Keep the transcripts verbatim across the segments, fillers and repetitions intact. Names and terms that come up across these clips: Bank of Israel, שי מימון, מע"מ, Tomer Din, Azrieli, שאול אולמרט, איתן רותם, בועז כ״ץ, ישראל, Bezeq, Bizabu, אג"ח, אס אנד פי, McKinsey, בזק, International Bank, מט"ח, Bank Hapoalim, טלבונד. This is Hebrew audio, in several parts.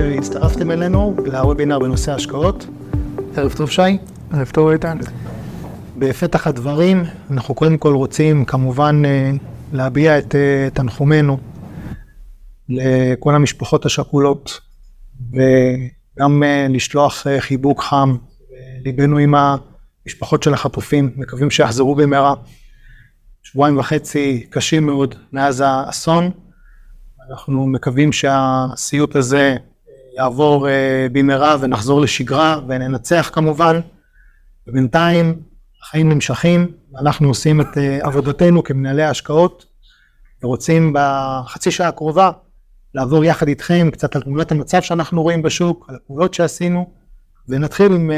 שהצטרפתם אלינו להוובינר בנושא השקעות. ערב טוב שי. ערב טוב איתן. בפתח הדברים אנחנו קודם כל רוצים כמובן להביע את תנחומנו לכל המשפחות השכולות וגם לשלוח חיבוק חם ליבנו עם המשפחות של החטופים, מקווים שיחזרו במהרה. שבועיים וחצי קשים מאוד מאז האסון, אנחנו מקווים שהסיוט הזה יעבור במהרה ונחזור לשגרה וננצח כמובן. ובינתיים החיים נמשכים, אנחנו עושים את עבודתנו כמנהלי ההשקעות ורוצים בחצי שעה הקרובה לעבור יחד איתכם קצת על תמונת המצב שאנחנו רואים בשוק, על הפעולות שעשינו, ונתחיל עם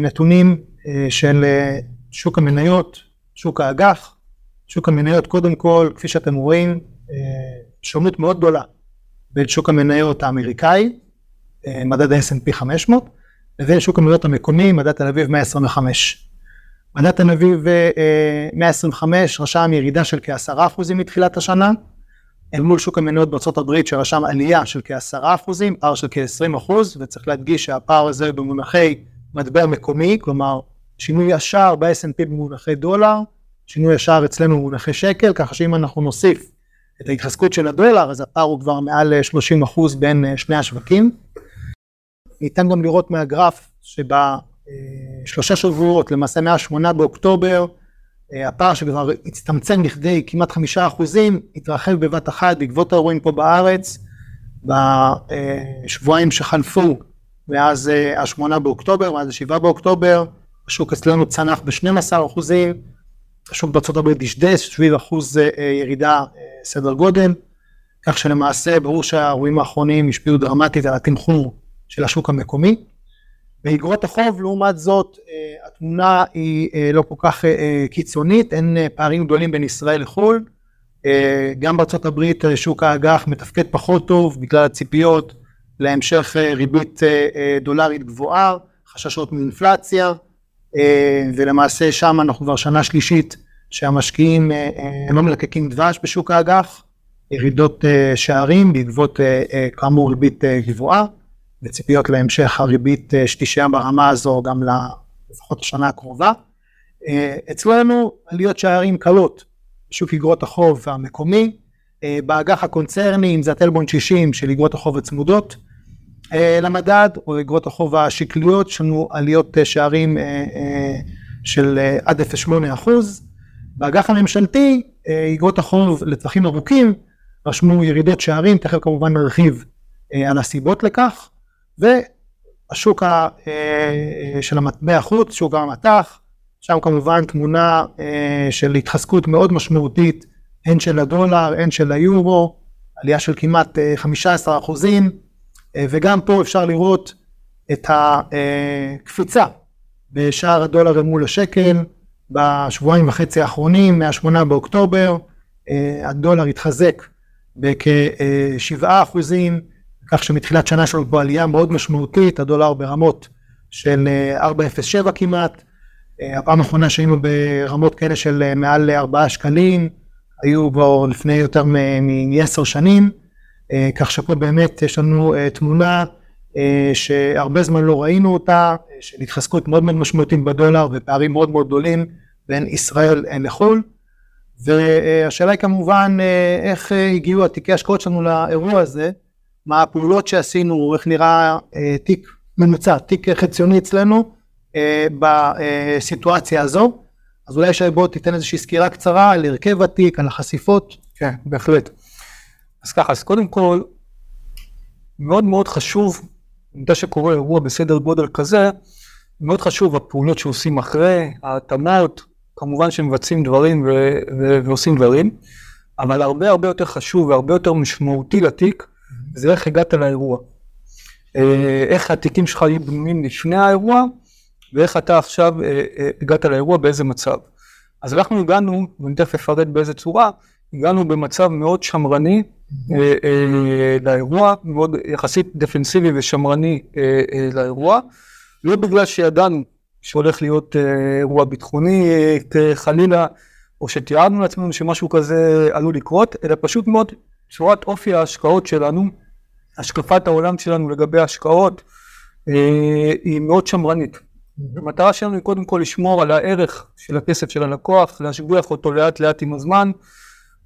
נתונים של שוק המניות, שוק האג"ח. שוק המניות קודם כל, כפי שאתם רואים, שונות מאוד גדולה בין שוק המניות האמריקאי, מדד אס אנד פי חמש מאות, לבין שוק המניות המקומי, מדד תל אביב מאה עשרים וחמש. מדד תל אביב מאה עשרים וחמש רשם ירידה של כעשרה אחוזים מתחילת השנה, אל מול שוק המניות בארצות הברית שרשם עלייה של כעשרה אחוזים, פער של כ-עשרים אחוז, וצריך להדגיש שהפער הזה במונחי מטבע מקומי, כלומר שינוי ישר ב-אס אנד פי במונחי דולר, שינוי ישר אצלנו במונחי שקל, ככה שאם אנחנו נוסיף את ההתחזקות של הדולר, אז הפער הוא כבר מעל שלושים אחוז בין שני השווקים. ניתן גם לראות מהגרף שבשלושה שבועות, למעשה מהשמונה באוקטובר, הפער שכבר הצטמצם לכדי כמעט חמישה אחוזים, התרחב בבת אחת בעקבות האירועים פה בארץ, בשבועיים שחלפו מאז השמונה באוקטובר, מאז השבעה באוקטובר, השוק אצלנו צנח ב-שנים עשר אחוזים, השוק בארצות הברית דשדש, סביב אחוז ירידה סדר גודל, כך שלמעשה ברור שהאירועים האחרונים השפיעו דרמטית על התמחור של השוק המקומי. באגרות החוב, לעומת זאת, התמונה היא לא כל כך קיצונית, אין פערים גדולים בין ישראל לחו"ל. גם בארצות הברית שוק האג"ח מתפקד פחות טוב, בגלל הציפיות להמשך ריבית דולרית גבוהה, חששות מאינפלציה, ולמעשה שם אנחנו כבר שנה שלישית שהמשקיעים לא מלקקים דבש בשוק האג"ח, ירידות שערים בעקבות כאמור ריבית גבוהה, וציפיות להמשך הריבית שתישאר ברמה הזו גם לפחות השנה הקרובה. אצלנו עליות שערים קלות בשוק אגרות החוב המקומי, באג"ח הקונצרני, אם זה הטלבון שישים של אגרות החוב הצמודות למדד, או אגרות החוב השקליות, שנו עליות שערים של עד אפס נקודה שמונה אחוז. באג"ח הממשלתי, אגרות החוב לטווחים ארוכים, רשמו ירידות שערים, תכף כמובן נרחיב על הסיבות לכך, והשוק של המטבע החוץ, שוק המט"ח, שם כמובן תמונה של התחזקות מאוד משמעותית, הן של הדולר, הן של היורו, עלייה של כמעט חמישה עשר אחוזים, וגם פה אפשר לראות את הקפיצה בשער הדולר מול השקל, בשבועיים וחצי האחרונים, מהשמונה באוקטובר, הדולר התחזק בכ-שבעה אחוזים, כך שמתחילת שנה שלו פה עלייה מאוד משמעותית, הדולר ברמות של ארבע נקודה אפס שבע כמעט, הפעם האחרונה שהיינו ברמות כאלה של מעל ארבעה שקלים, היו בו לפני יותר מ-עשר שנים, כך שפה באמת יש לנו תמונה שהרבה זמן לא ראינו אותה, של התחזקות מאוד מאוד משמעותית בדולר ופערים מאוד מאוד גדולים בין ישראל לחו"ל. והשאלה היא כמובן איך הגיעו התיקי השקעות שלנו לאירוע הזה, מה הפעולות שעשינו, איך נראה תיק ממוצע, תיק חציוני אצלנו בסיטואציה הזו. אז אולי שבוא תיתן איזושהי סקירה קצרה על הרכב התיק, על החשיפות. כן, בהחלט. אז ככה, אז קודם כל, מאוד מאוד חשוב, אני יודע שקורה אירוע בסדר גודל כזה, מאוד חשוב הפעולות שעושים אחרי, ההתאמות, כמובן שמבצעים דברים ו- ו- ועושים דברים, אבל הרבה הרבה יותר חשוב והרבה יותר משמעותי לתיק, זה איך הגעת לאירוע. איך התיקים שלך היו בנויים לפני האירוע, ואיך אתה עכשיו הגעת לאירוע, באיזה מצב. אז אנחנו הגענו, ואני תכף אפרט באיזה צורה, הגענו במצב מאוד שמרני לאירוע, מאוד יחסית דפנסיבי ושמרני לאירוע, לא בגלל שידענו שהולך להיות אירוע ביטחוני חלילה, או שתיארנו לעצמנו שמשהו כזה עלול לקרות, אלא פשוט מאוד צורת אופי ההשקעות שלנו, השקפת העולם שלנו לגבי השקעות היא מאוד שמרנית. המטרה שלנו היא קודם כל לשמור על הערך של הכסף של הלקוח, להשביח אותו לאט לאט עם הזמן,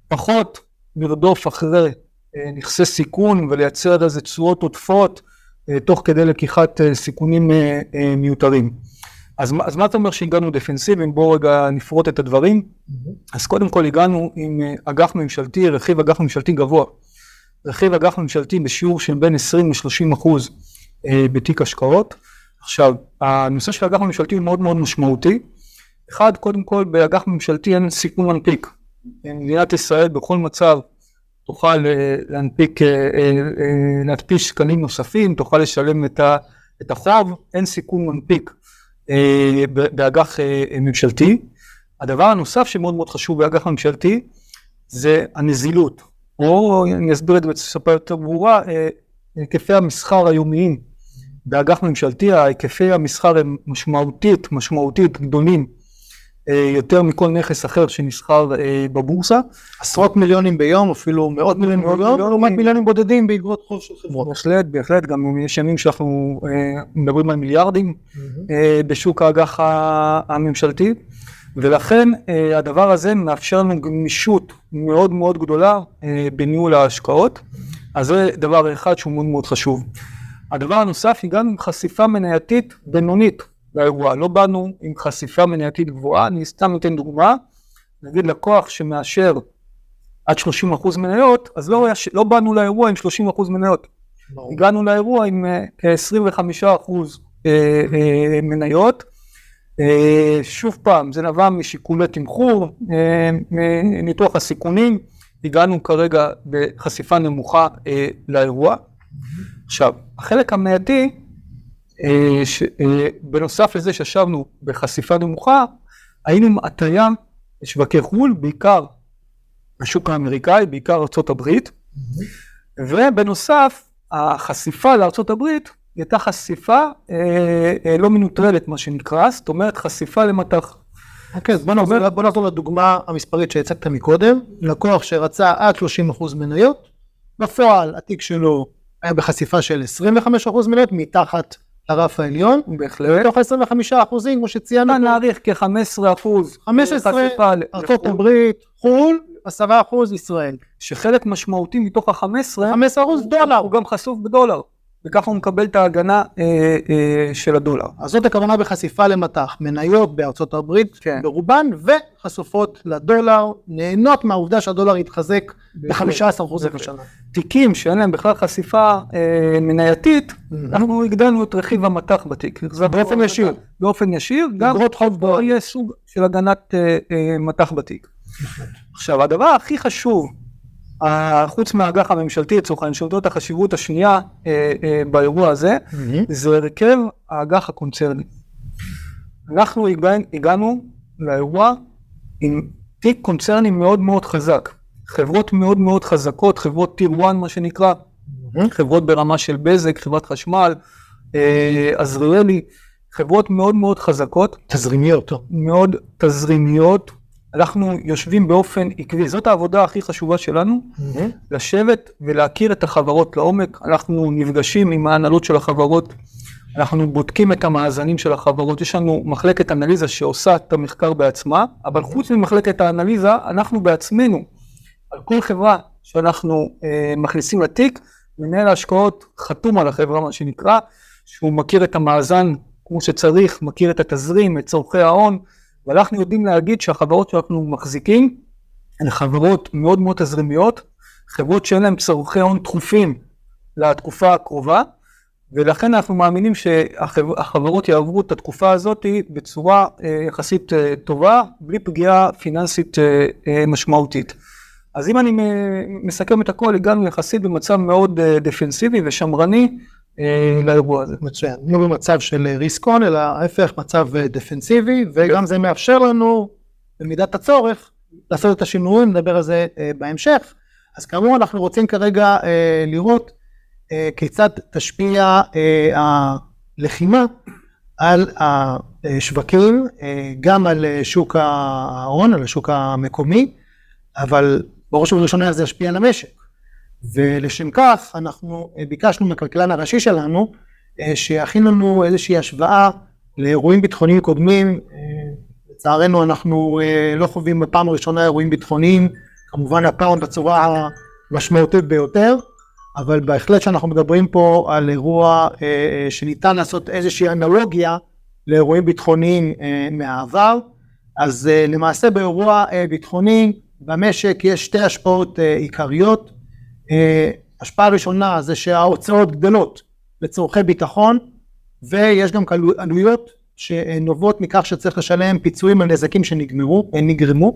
פחות לרדוף אחרי נכסי סיכון ולייצר את איזה תשואות עודפות, תוך כדי לקיחת סיכונים מיותרים. אז, אז מה אתה אומר שהגענו דפנסיבים? בואו רגע נפרוט את הדברים. אז קודם כל הגענו עם אג"ח ממשלתי, רכיב אג"ח ממשלתי גבוה. רכיב אג"ח ממשלתי בשיעור של בין עשרים ל-שלושים אחוז בתיק השקעות. עכשיו, הנושא של אג"ח ממשלתי הוא מאוד מאוד משמעותי. אחד, קודם כל, באג"ח ממשלתי אין סיכון מנפיק. מדינת ישראל בכל מצב תוכל להנפיק, להדפיס שקלים נוספים, תוכל לשלם את החוב, אין סיכון מנפיק באג"ח ממשלתי. הדבר הנוסף שמאוד מאוד חשוב באג"ח ממשלתי זה הנזילות, או אני אסביר את זה בצורה יותר ברורה, היקפי המסחר היומיים באג"ח ממשלתי, היקפי המסחר הם משמעותית, משמעותית גדולים יותר מכל נכס אחר שנסחר בבורסה. עשרות מיליונים ביום, אפילו מאות מיליונים ביום, לעומת מיליונים בודדים באגרות חוב של חברות. בהחלט, בהחלט, גם יש ימים שאנחנו מדברים על מיליארדים בשוק האג"ח הממשלתי, ולכן הדבר הזה מאפשר לנו גמישות מאוד מאוד גדולה בניהול ההשקעות, אז זה דבר אחד שהוא מאוד מאוד חשוב. הדבר הנוסף, הגענו עם חשיפה מנייתית בינונית לאירוע, לא באנו עם חשיפה מנייתית גבוהה. אני סתם נותן דוגמה, נגיד לקוח שמאשר עד שלושים אחוז מניות, אז לא, לא באנו לאירוע עם שלושים אחוז מניות, ברור. הגענו לאירוע עם כ-עשרים וחמישה אחוז מניות, שוב פעם, זה נבע משיקולי תמחור, ניתוח הסיכונים, הגענו כרגע בחשיפה נמוכה לאירוע. עכשיו, החלק המנייתי, בנוסף לזה שישבנו בחשיפה נמוכה, היינו עם הטיה לשווקי חו"ל, בעיקר השוק האמריקאי, בעיקר ארצות הברית, ובנוסף החשיפה לארצות הברית הייתה חשיפה לא מנוטרלת, מה שנקרא, זאת אומרת חשיפה למטח. אוקיי, אז בוא נעזור לדוגמה המספרית שהצגת מקודם, לקוח שרצה עד שלושים אחוז מניות, בפועל התיק שלו היה בחשיפה של עשרים וחמישה אחוז מניות מתחת הרף העליון, בהחלט. תוך עשרים וחמישה אחוזים, כמו שציינו. נעריך כ-חמישה עשר אחוז. חמישה עשר אחוז ארצות הברית, חו"ל, עשרה אחוז ישראל. שחלק משמעותי מתוך ה-חמישה עשר אחוז, חמישה עשר אחוז דולר. הוא גם חשוף בדולר. וככה הוא מקבל את ההגנה אה, אה, של הדולר. אז זאת הכוונה בחשיפה למטח. מניות בארצות הברית, כן. ברובן, וחשופות לדולר, נהנות מהעובדה שהדולר יתחזק ב-חמישה עשר אחוז בשנה. תיקים שאין להם בכלל חשיפה אה, מנייתית, אנחנו הגדלנו את רכיב המטח בתיק. באופן ישיר. באופן ישיר, גם יהיה סוג של הגנת אה, אה, מטח בתיק. עכשיו, הדבר הכי חשוב, חוץ מהאג"ח הממשלתי, לצורך העניין, שעובדות החשיבות השנייה אה, אה, באירוע הזה, זה הרכב האג"ח הקונצרני. אנחנו הגענו, הגענו לאירוע עם תיק קונצרני מאוד מאוד חזק. חברות מאוד מאוד חזקות, חברות טיר אחת מה שנקרא, חברות ברמה של בזק, חברת חשמל, אה, עזריאלי, חברות מאוד מאוד חזקות. תזרימיות. מאוד תזרימיות. אנחנו יושבים באופן עקבי, זאת העבודה הכי חשובה שלנו, לשבת ולהכיר את החברות לעומק. אנחנו נפגשים עם ההנהלות של החברות, אנחנו בודקים את המאזנים של החברות, יש לנו מחלקת אנליזה שעושה את המחקר בעצמה, אבל חוץ ממחלקת האנליזה, אנחנו בעצמנו, על כל חברה שאנחנו אה, מכניסים לתיק, מנהל ההשקעות חתום על החברה, מה שנקרא, שהוא מכיר את המאזן כמו שצריך, מכיר את התזרים, את צורכי ההון, ואנחנו יודעים להגיד שהחברות שאנחנו מחזיקים הן חברות מאוד מאוד תזרימיות, חברות שאין להן צורכי הון דחופים לתקופה הקרובה, ולכן אנחנו מאמינים שהחברות יעברו את התקופה הזאת בצורה יחסית טובה, בלי פגיעה פיננסית משמעותית. אז אם אני מסכם את הכל, הגענו יחסית במצב מאוד דפנסיבי ושמרני, לאירוע הזה. מצוין. לא במצב של ריסקון, אלא ההפך, מצב דפנסיבי, וגם זה מאפשר לנו, במידת הצורך, לעשות את השינויים, נדבר על זה בהמשך. אז כאמור, אנחנו רוצים כרגע לראות כיצד תשפיע הלחימה על השווקים, גם על שוק ההון, על השוק המקומי, אבל בראש ובראשונה זה ישפיע על המשק. ולשם כך אנחנו ביקשנו מהכלכלן הראשי שלנו שיכין לנו איזושהי השוואה לאירועים ביטחוניים קודמים. לצערנו אנחנו לא חווים בפעם הראשונה אירועים ביטחוניים, כמובן הפעם בצורה המשמעותית ביותר, אבל בהחלט שאנחנו מדברים פה על אירוע שניתן לעשות איזושהי אנלוגיה לאירועים ביטחוניים מהעבר. אז למעשה באירוע ביטחוני במשק יש שתי השפעות עיקריות. השפעה ראשונה זה שההוצאות גדלות לצורכי ביטחון, ויש גם עלויות שנובעות מכך שצריך לשלם פיצויים על נזקים שנגרמו,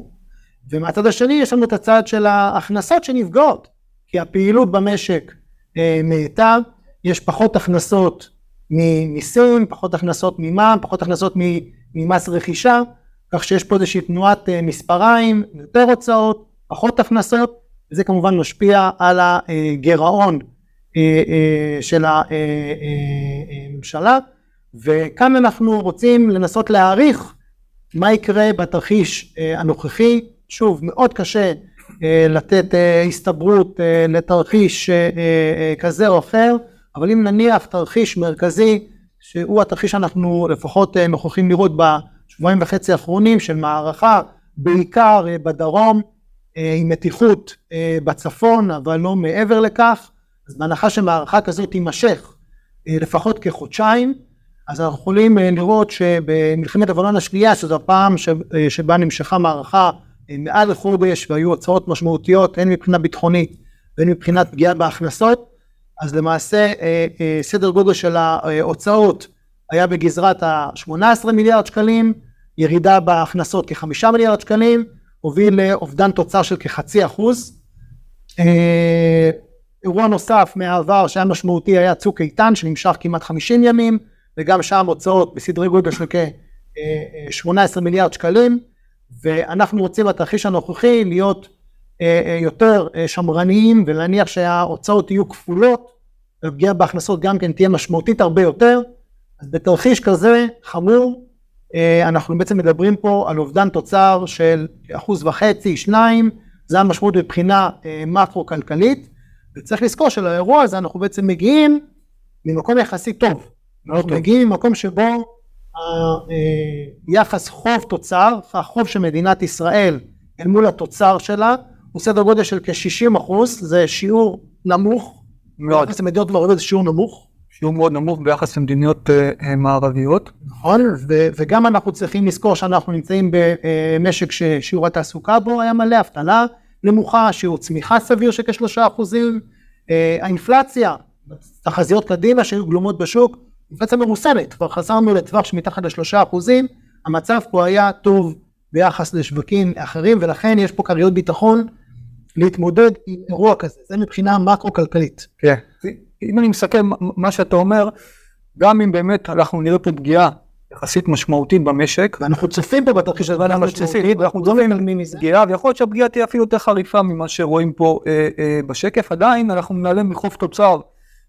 ומהצד השני יש לנו את הצד של ההכנסות שנפגעות, כי הפעילות במשק מאיתה, יש פחות הכנסות ממיסים, פחות הכנסות ממע"מ, פחות הכנסות ממס רכישה, כך שיש פה איזושהי תנועת מספריים, יותר הוצאות, פחות הכנסות, וזה כמובן משפיע על הגרעון של הממשלה. וכאן אנחנו רוצים לנסות להעריך מה יקרה בתרחיש הנוכחי. שוב, מאוד קשה לתת הסתברות לתרחיש כזה או אחר, אבל אם נניח תרחיש מרכזי, שהוא התרחיש שאנחנו לפחות מוכרחים לראות בשבועיים וחצי האחרונים של מערכה, בעיקר בדרום, עם מתיחות בצפון, אבל לא מעבר לכך, אז בהנחה שמערכה כזאת תימשך לפחות כחודשיים, אז אנחנו יכולים לראות שבמלחמת לבנון השנייה, שזו הפעם שבה נמשכה מערכה מעל לחודש, והיו הוצאות משמעותיות, הן מבחינה ביטחונית, והן מבחינת פגיעה בהכנסות, אז למעשה סדר גודל של ההוצאות היה בגזרת ה-שמונה עשרה מיליארד שקלים, ירידה בהכנסות כ-חמישה מיליארד שקלים, הוביל לאובדן תוצר של כחצי אחוז. אירוע נוסף מהעבר שהיה משמעותי היה צוק איתן, שנמשך כמעט חמישים ימים, וגם שם הוצאות בסדרי גודל של כ-שמונה עשרה מיליארד שקלים, ואנחנו רוצים בתרחיש הנוכחי להיות יותר שמרניים, ולהניח שההוצאות יהיו כפולות, ופגיעה בהכנסות גם כן תהיה משמעותית הרבה יותר. אז בתרחיש כזה חמור, אנחנו בעצם מדברים פה על אובדן תוצר של אחוז וחצי, שניים, זה המשמעות מבחינה מקרו-כלכלית, וצריך לזכור שלאירוע הזה אנחנו בעצם מגיעים ממקום יחסי טוב, אנחנו מגיעים ממקום שבו היחס חוב תוצר, החוב של מדינת ישראל אל מול התוצר שלה, הוא סדר גודל של כ-שישים אחוז, זה שיעור נמוך, ביחס למדינות מערביות זה שיעור נמוך, שיעור מאוד נמוך ביחס למדינות מערביות. נכון, וגם אנחנו צריכים לזכור שאנחנו נמצאים במשק ששיעור התעסוקה בו היה מלא, אבטלה נמוכה, שיעור צמיחה סביר של כשלושה אחוזים, האינפלציה, תחזיות קדימה שהיו גלומות בשוק, אינפלציה מרוסנת, כבר חזרנו לטווח שמתחת לשלושה אחוזים, המצב פה היה טוב ביחס לשווקים אחרים, ולכן יש פה כריות ביטחון להתמודד עם אירוע כזה, זה מבחינה מקרו-כלכלית. כן, אם אני מסכם מה שאתה אומר, גם אם באמת אנחנו נראה פה פגיעה יחסית משמעותית במשק, ואנחנו צופים פה בתרחיש הזה, ואנחנו צופים, ואנחנו צופים פגיעה, ויכול להיות שהפגיעה תהיה אפילו יותר חריפה ממה שרואים פה אה, אה, בשקף, עדיין אנחנו נעלה מחוב תוצר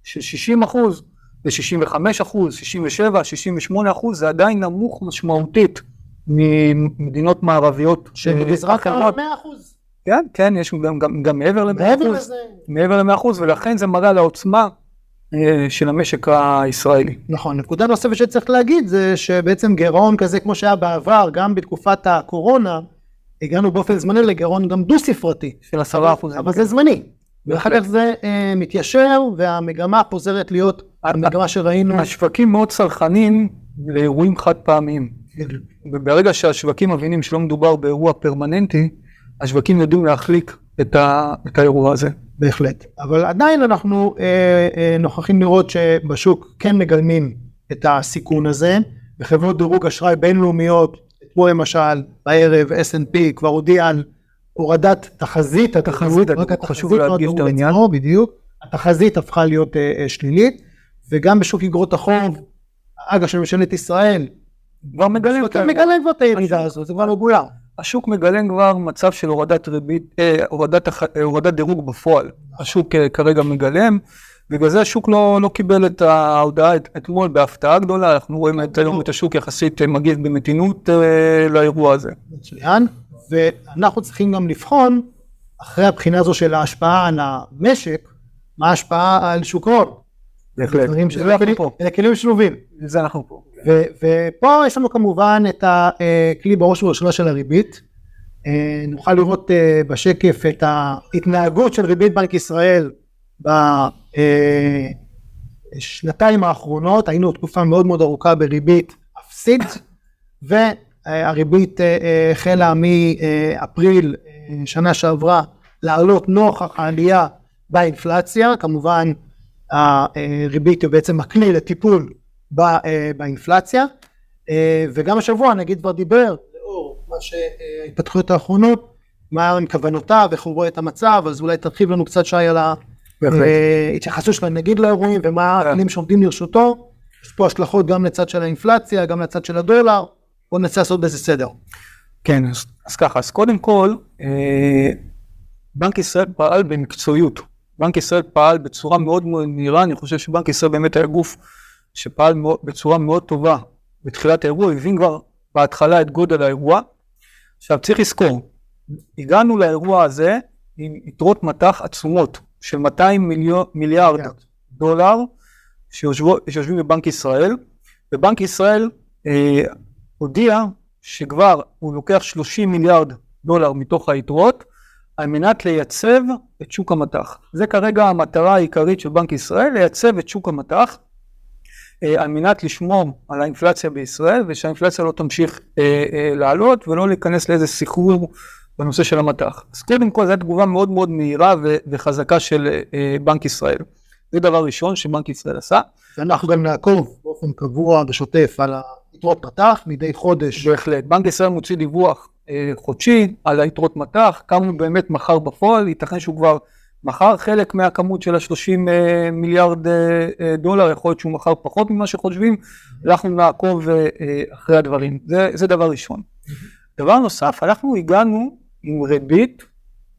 של שישים אחוז, ל-שישים וחמישה אחוז, שישים ושבע, שישים ושמונה אחוז, זה עדיין נמוך משמעותית ממדינות מערביות. שבגזרת מאה אחוז. כן, כן, יש גם, גם, גם מעבר ל-מאה אחוז. מעבר ל-מאה אחוז, ולכן זה מראה לעוצמה אה, של המשק הישראלי. נכון, נקודה נוספת שצריך להגיד זה שבעצם גירעון כזה כמו שהיה בעבר, גם בתקופת הקורונה, הגענו באופן זמני לגירעון גם דו-ספרתי. של עשרה אחוז. אבל זה זמני. ואחר כך זה אה, מתיישר, והמגמה חוזרת להיות המגמה שראינו. השווקים מאוד סלחנים לאירועים חד פעמיים. וברגע שהשווקים מבינים שלא מדובר באירוע פרמננטי, השווקים יודעים להחליק את, ה, את האירוע הזה. בהחלט. אבל עדיין אנחנו אה, אה, נוכחים לראות שבשוק כן מגלמים את הסיכון הזה, בחברות דירוג אשראי בינלאומיות, כמו למשל בערב אס אנד פי כבר הודיע על הורדת תחזית, התחזית, רק התחזית לא דור עצמו, בדיוק, התחזית הפכה להיות אה, אה, שלילית, וגם בשוק אגרות החוב, אגב של ממשלת ישראל, כבר מגלם כבר את הירידה הזאת, זה כבר לא גולה. השוק מגלם כבר מצב של הורדת ריבית, אה, הורדת, הורדת דירוג בפועל, השוק אה, כרגע מגלם, בגלל זה השוק לא, לא קיבל את ההודעה את, אתמול בהפתעה גדולה, אנחנו רואים את היום את השוק יחסית מגיב במתינות אה, לאירוע הזה. מצוין. ואנחנו צריכים גם לבחון אחרי הבחינה הזו של ההשפעה על המשק, מה ההשפעה על שוק ההון. בהחלט. אלה כלים שלובים. זה אנחנו פה. ופה יש לנו כמובן את הכלי בראש ובראשונה של הריבית. נוכל לראות בשקף את ההתנהגות של ריבית בנק ישראל בשנתיים האחרונות. היינו תקופה מאוד מאוד ארוכה בריבית אפסית, והריבית החלה מאפריל שנה שעברה לעלות נוכח העלייה באינפלציה. כמובן הריבית היא בעצם הכלי לטיפול באינפלציה, וגם השבוע נגיד כבר דיבר לאור מה שההתפתחויות האחרונות, מה עם כוונותיו, איך הוא רואה את המצב, אז אולי תרחיב לנו קצת שי על ההתייחסות שלנו נגיד לאירועים ומה הכלים שעומדים לרשותו. יש פה השלכות גם לצד של האינפלציה, גם לצד של הדולר. בואו ננסה לעשות באיזה סדר. כן, אז ככה, אז קודם כל, בנק ישראל פעל במקצועיות. בנק ישראל פעל בצורה מאוד מאוד מהירה. אני חושב שבנק ישראל באמת היה גוף שפעל בצורה מאוד טובה בתחילת האירוע, הבין כבר בהתחלה את גודל האירוע. עכשיו צריך לזכור, הגענו לאירוע הזה עם יתרות מטח עצומות של מאתיים מיליארד דולר שיושבים בבנק ישראל, ובנק ישראל הודיע שכבר הוא לוקח שלושים מיליארד דולר מתוך היתרות, על מנת לייצב את שוק המטח. זה כרגע המטרה העיקרית של בנק ישראל, לייצב את שוק המטח, על מנת לשמור על האינפלציה בישראל, ושהאינפלציה לא תמשיך אה, אה, לעלות, ולא להיכנס לאיזה סיכור בנושא של המטח. אז קודם כל, זו תגובה מאוד מאוד מהירה ו- וחזקה של אה, בנק ישראל. זה דבר ראשון שבנק ישראל עשה. אנחנו גם נעקוב באופן קבוע ושוטף על היתרות מטח מדי חודש. בהחלט. בנק ישראל מוציא דיווח אה, חודשי על היתרות מטח, כמה הוא באמת מחר בפועל, ייתכן שהוא כבר מחר חלק מהכמות של ה-שלושים אה, מיליארד אה, אה, דולר, יכול להיות שהוא מחר פחות ממה שחושבים, אנחנו נעקוב אה, אה, אחרי הדברים. זה, זה דבר ראשון. דבר נוסף, אנחנו הגענו עם ריבית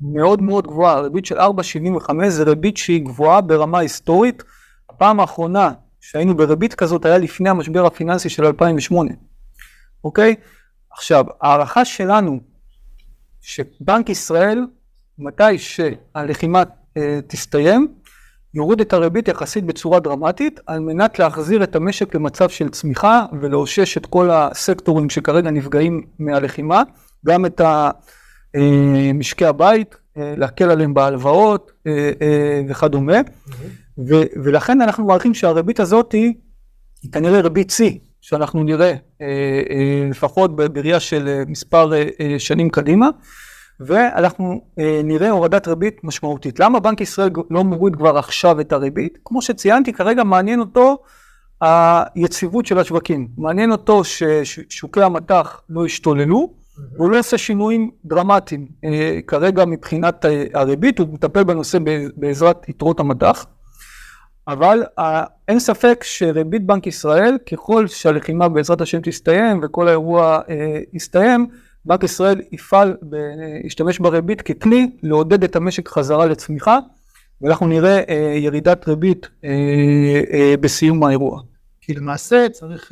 מאוד מאוד גבוהה, ריבית של ארבע נקודה שבעים וחמש, זה ריבית שהיא גבוהה ברמה היסטורית. הפעם האחרונה שהיינו בריבית כזאת היה לפני המשבר הפיננסי של אלפיים ושמונה. אוקיי? עכשיו, הערכה שלנו שבנק ישראל, מתי שהלחימה אה, תסתיים, יוריד את הריבית יחסית בצורה דרמטית, על מנת להחזיר את המשק למצב של צמיחה, ולאושש את כל הסקטורים שכרגע נפגעים מהלחימה, גם את ה... משקי הבית, להקל עליהם בהלוואות וכדומה, ולכן אנחנו מערכים שהריבית הזאת היא כנראה ריבית C, שאנחנו נראה לפחות בראייה של מספר שנים קדימה, ואנחנו נראה הורדת ריבית משמעותית. למה בנק ישראל לא מוריד כבר עכשיו את הריבית? כמו שציינתי, כרגע מעניין אותו היציבות של השווקים, מעניין אותו ששוקי המטח לא ישתוללו, והוא לא עושה שינויים דרמטיים כרגע מבחינת הריבית, הוא מטפל בנושא בעזרת יתרות המטח, אבל אין ספק שריבית בנק ישראל, ככל שהלחימה בעזרת השם תסתיים וכל האירוע יסתיים, בנק ישראל יפעל, ישתמש בריבית ככלי לעודד את המשק חזרה לצמיחה, ואנחנו נראה ירידת ריבית בסיום האירוע. כי למעשה צריך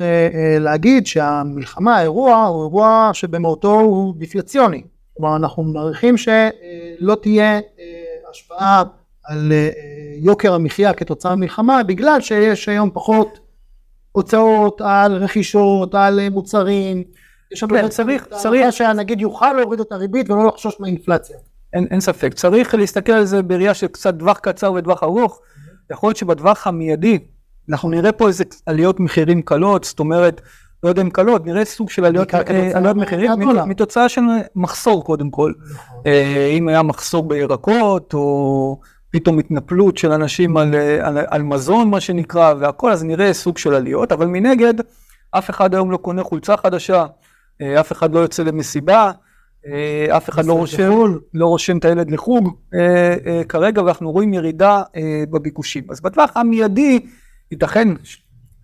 להגיד שהמלחמה, האירוע, הוא אירוע שבמהותו הוא דיפלציוני. כלומר, אנחנו מעריכים שלא תהיה השפעה על יוקר המחיה כתוצאה מלחמה, בגלל שיש היום פחות הוצאות על רכישות, על מוצרים. יש שם צריך, צריך שהנגיד יוכל להוריד את הריבית ולא לחשוש מהאינפלציה. אין, אין ספק. צריך להסתכל על זה בראייה של קצת דווח קצר ודווח ארוך. יכול להיות שבדווח המיידי, אנחנו נראה פה איזה עליות מחירים קלות, זאת אומרת, לא יודע אם קלות, נראה סוג של עליות מחירים, מתוצאה של מחסור קודם כל. אם היה מחסור בירקות, או פתאום התנפלות של אנשים על מזון, מה שנקרא, והכל, אז נראה סוג של עליות, אבל מנגד, אף אחד היום לא קונה חולצה חדשה, אף אחד לא יוצא למסיבה, אף אחד לא רושם את הילד לחוג כרגע, ואנחנו רואים ירידה בביקושים. אז בטווח המיידי, ייתכן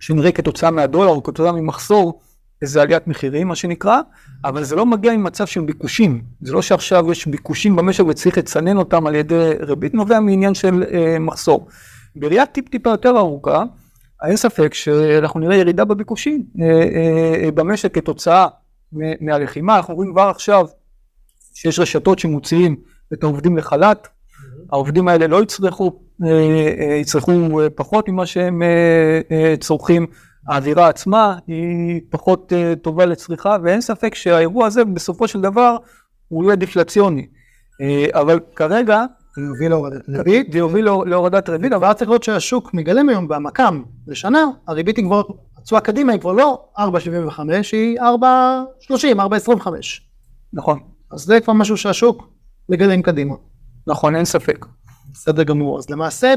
שנראה כתוצאה מהדולר או כתוצאה ממחסור איזו עליית מחירים, מה שנקרא, אבל זה לא מגיע ממצב של ביקושים. זה לא שעכשיו יש ביקושים במשק וצריך לצנן אותם על ידי ריבית, נובע מעניין של אה, מחסור. בראייה טיפ טיפה יותר ארוכה, אין ספק שאנחנו נראה ירידה בביקושים אה, אה, במשק כתוצאה מהלחימה. אנחנו רואים כבר עכשיו שיש רשתות שמוציאים את העובדים לחל"ת, העובדים האלה לא יצרכו, יצרכו פחות ממה שהם צורכים, האווירה עצמה היא פחות טובה לצריכה, ואין ספק שהאירוע הזה בסופו של דבר הוא יהיה דיפלציוני, אבל כרגע זה יוביל להורדת ריבית, זה יוביל להורדת ריבית, אבל צריך להיות שהשוק מגלם היום במקם לשנה, הריבית היא כבר, הצועה קדימה היא כבר לא ארבע נקודה שבעים וחמש, היא ארבע נקודה שלושים, ארבע נקודה עשרים וחמש. נכון. אז זה כבר משהו שהשוק מגלם קדימה. נכון, אין ספק. בסדר גמור. אז למעשה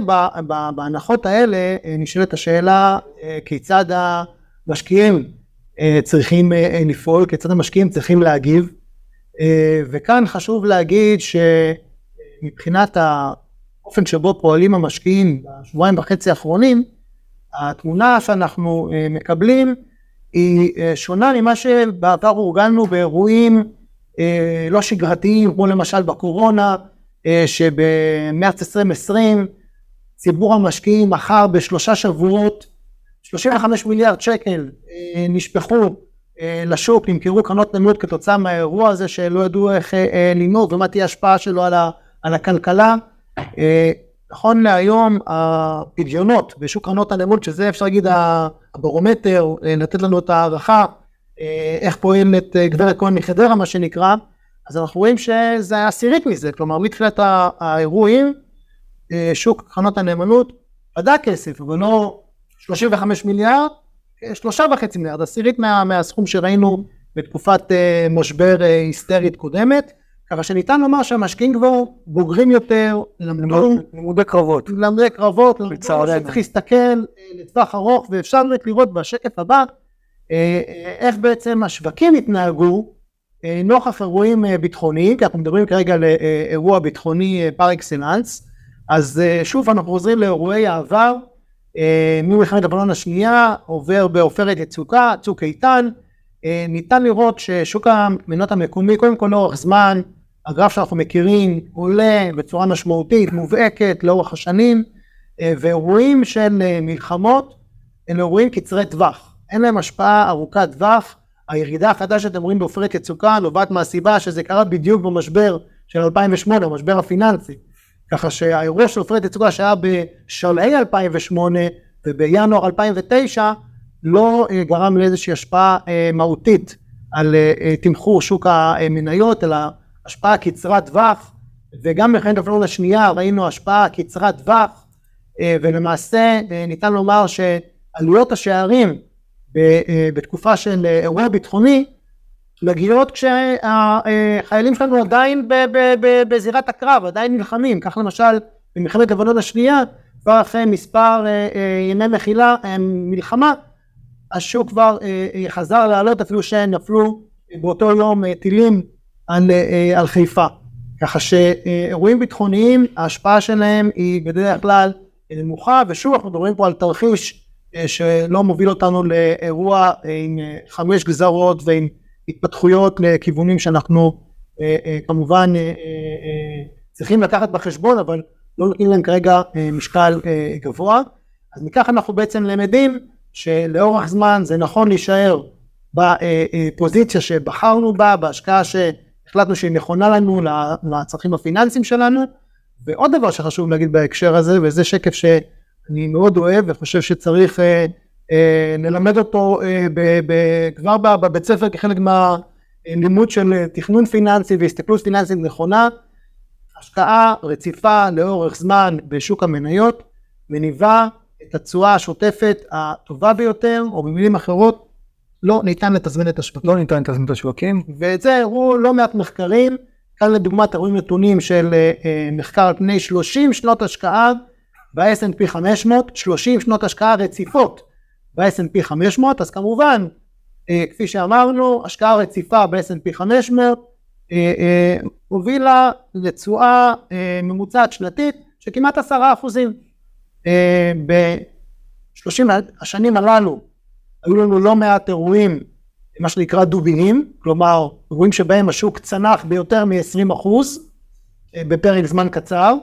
בהנחות האלה נשאלת השאלה כיצד המשקיעים צריכים לפעול, כיצד המשקיעים צריכים להגיב, וכאן חשוב להגיד ש... מבחינת האופן שבו פועלים המשקיעים בשבועיים וחצי האחרונים, התמונה שאנחנו מקבלים היא שונה ממה שבעבר אורגנו באירועים לא שגרתיים, כמו למשל בקורונה, שבמרץ עשרים עשרים ציבור המשקיעים מחר בשלושה שבועות שלושים וחמישה מיליארד שקל נשפכו לשוק, נמכרו קרנות נאמנות כתוצאה מהאירוע הזה שלא ידעו איך לנהוג ומה תהיה ההשפעה שלו על ה... על הכלכלה. נכון להיום הפדיונות בשוק קרנות הנאמנות, שזה אפשר להגיד הברומטר, לתת לנו את הערכה, איך פועלת גברת כהן מחדרה מה שנקרא, אז אנחנו רואים שזה היה עשירית מזה, כלומר מתחילת האירועים, שוק קרנות הנאמנות עדה כסף, אבל לא שלושים וחמישה מיליארד, שלושה וחצי מיליארד, עשירית מה, מהסכום שראינו בתקופת משבר היסטרית קודמת, ככה שניתן לומר שהמשקיעים כבר בוגרים יותר, למודי קרבות, למודי קרבות, שצריך להסתכל לטווח ארוך, ואפשר לראות בשקף הבא איך בעצם השווקים התנהגו נוכח אירועים ביטחוניים, כי אנחנו מדברים כרגע על אירוע ביטחוני פר אקסלנס, אז שוב אנחנו חוזרים לאירועי העבר, ממלחמת לבנון השנייה, עובר בעופרת יצוקה, צוק איתן, ניתן לראות ששוק המניות המקומי, קודם כל לאורך זמן, הגרף שאנחנו מכירים עולה בצורה משמעותית, מובהקת לאורך השנים, ואירועים של מלחמות, הם אירועים קצרי טווח, אין להם השפעה ארוכת טווח, הירידה החדשה שאתם רואים בעופרת יצוקה, נובעת מהסיבה שזה קרה בדיוק במשבר של אלפיים ושמונה, המשבר הפיננסי, ככה שהאירוע של עופרת יצוקה שהיה בשלהי אלפיים ושמונה ובינואר אלפיים ותשע, לא גרם לאיזושהי השפעה מהותית על תמחור שוק המניות, אלא השפעה קצרת טווח, וגם במלחמת לבנון השנייה ראינו השפעה קצרת טווח, ולמעשה ניתן לומר שעלויות השערים בתקופה של אירוע ביטחוני מגיעות כשהחיילים שלנו עדיין בזירת הקרב, עדיין נלחמים, כך למשל במלחמת לבנון השנייה, כבר אחרי מספר ימי מחילה, מלחמה, השוק כבר אה, חזר לעלות, אפילו שנפלו באותו יום אה, טילים על, אה, על חיפה. ככה שאירועים ביטחוניים, ההשפעה שלהם היא בדרך כלל נמוכה, ושוב אנחנו מדברים פה על תרחיש אה, שלא מוביל אותנו לאירוע אה, עם אה, חמש גזרות ועם התפתחויות לכיוונים שאנחנו אה, אה, כמובן אה, אה, צריכים לקחת בחשבון, אבל לא נותנים להם כרגע אה, משקל אה, גבוה. אז מכך אנחנו בעצם למדים, שלאורך זמן זה נכון להישאר בפוזיציה שבחרנו בה, בהשקעה שהחלטנו שהיא נכונה לנו לצרכים הפיננסיים שלנו, ועוד דבר שחשוב להגיד בהקשר הזה, וזה שקף שאני מאוד אוהב וחושב שצריך ללמד אותו כבר בבית ספר כחלק מהלימוד של תכנון פיננסי והסתכלות פיננסית נכונה, השקעה רציפה לאורך זמן בשוק המניות מניבה את התשואה השוטפת הטובה ביותר, או במילים אחרות, לא ניתן לתזמן את השווקים. לא ניתן לתזמן את השווקים. ואת זה הראו לא מעט מחקרים, כאן לדוגמה אתם רואים נתונים של אה, מחקר על פני שלושים שנות השקעה ב-אס אנד פי חמש מאות, שלושים שנות השקעה רציפות ב-אס אנד פי חמש מאות, אז כמובן, אה, כפי שאמרנו, השקעה רציפה ב-אס אנד פי חמש מאות, אה, אה, הובילה לתשואה אה, ממוצעת שנתית, שכמעט עשרה אחוזים. ב-שלושים השנים הללו היו לנו לא מעט אירועים, מה שנקרא דוביים, כלומר אירועים שבהם השוק צנח ביותר מ-עשרים אחוז בפרק זמן קצר,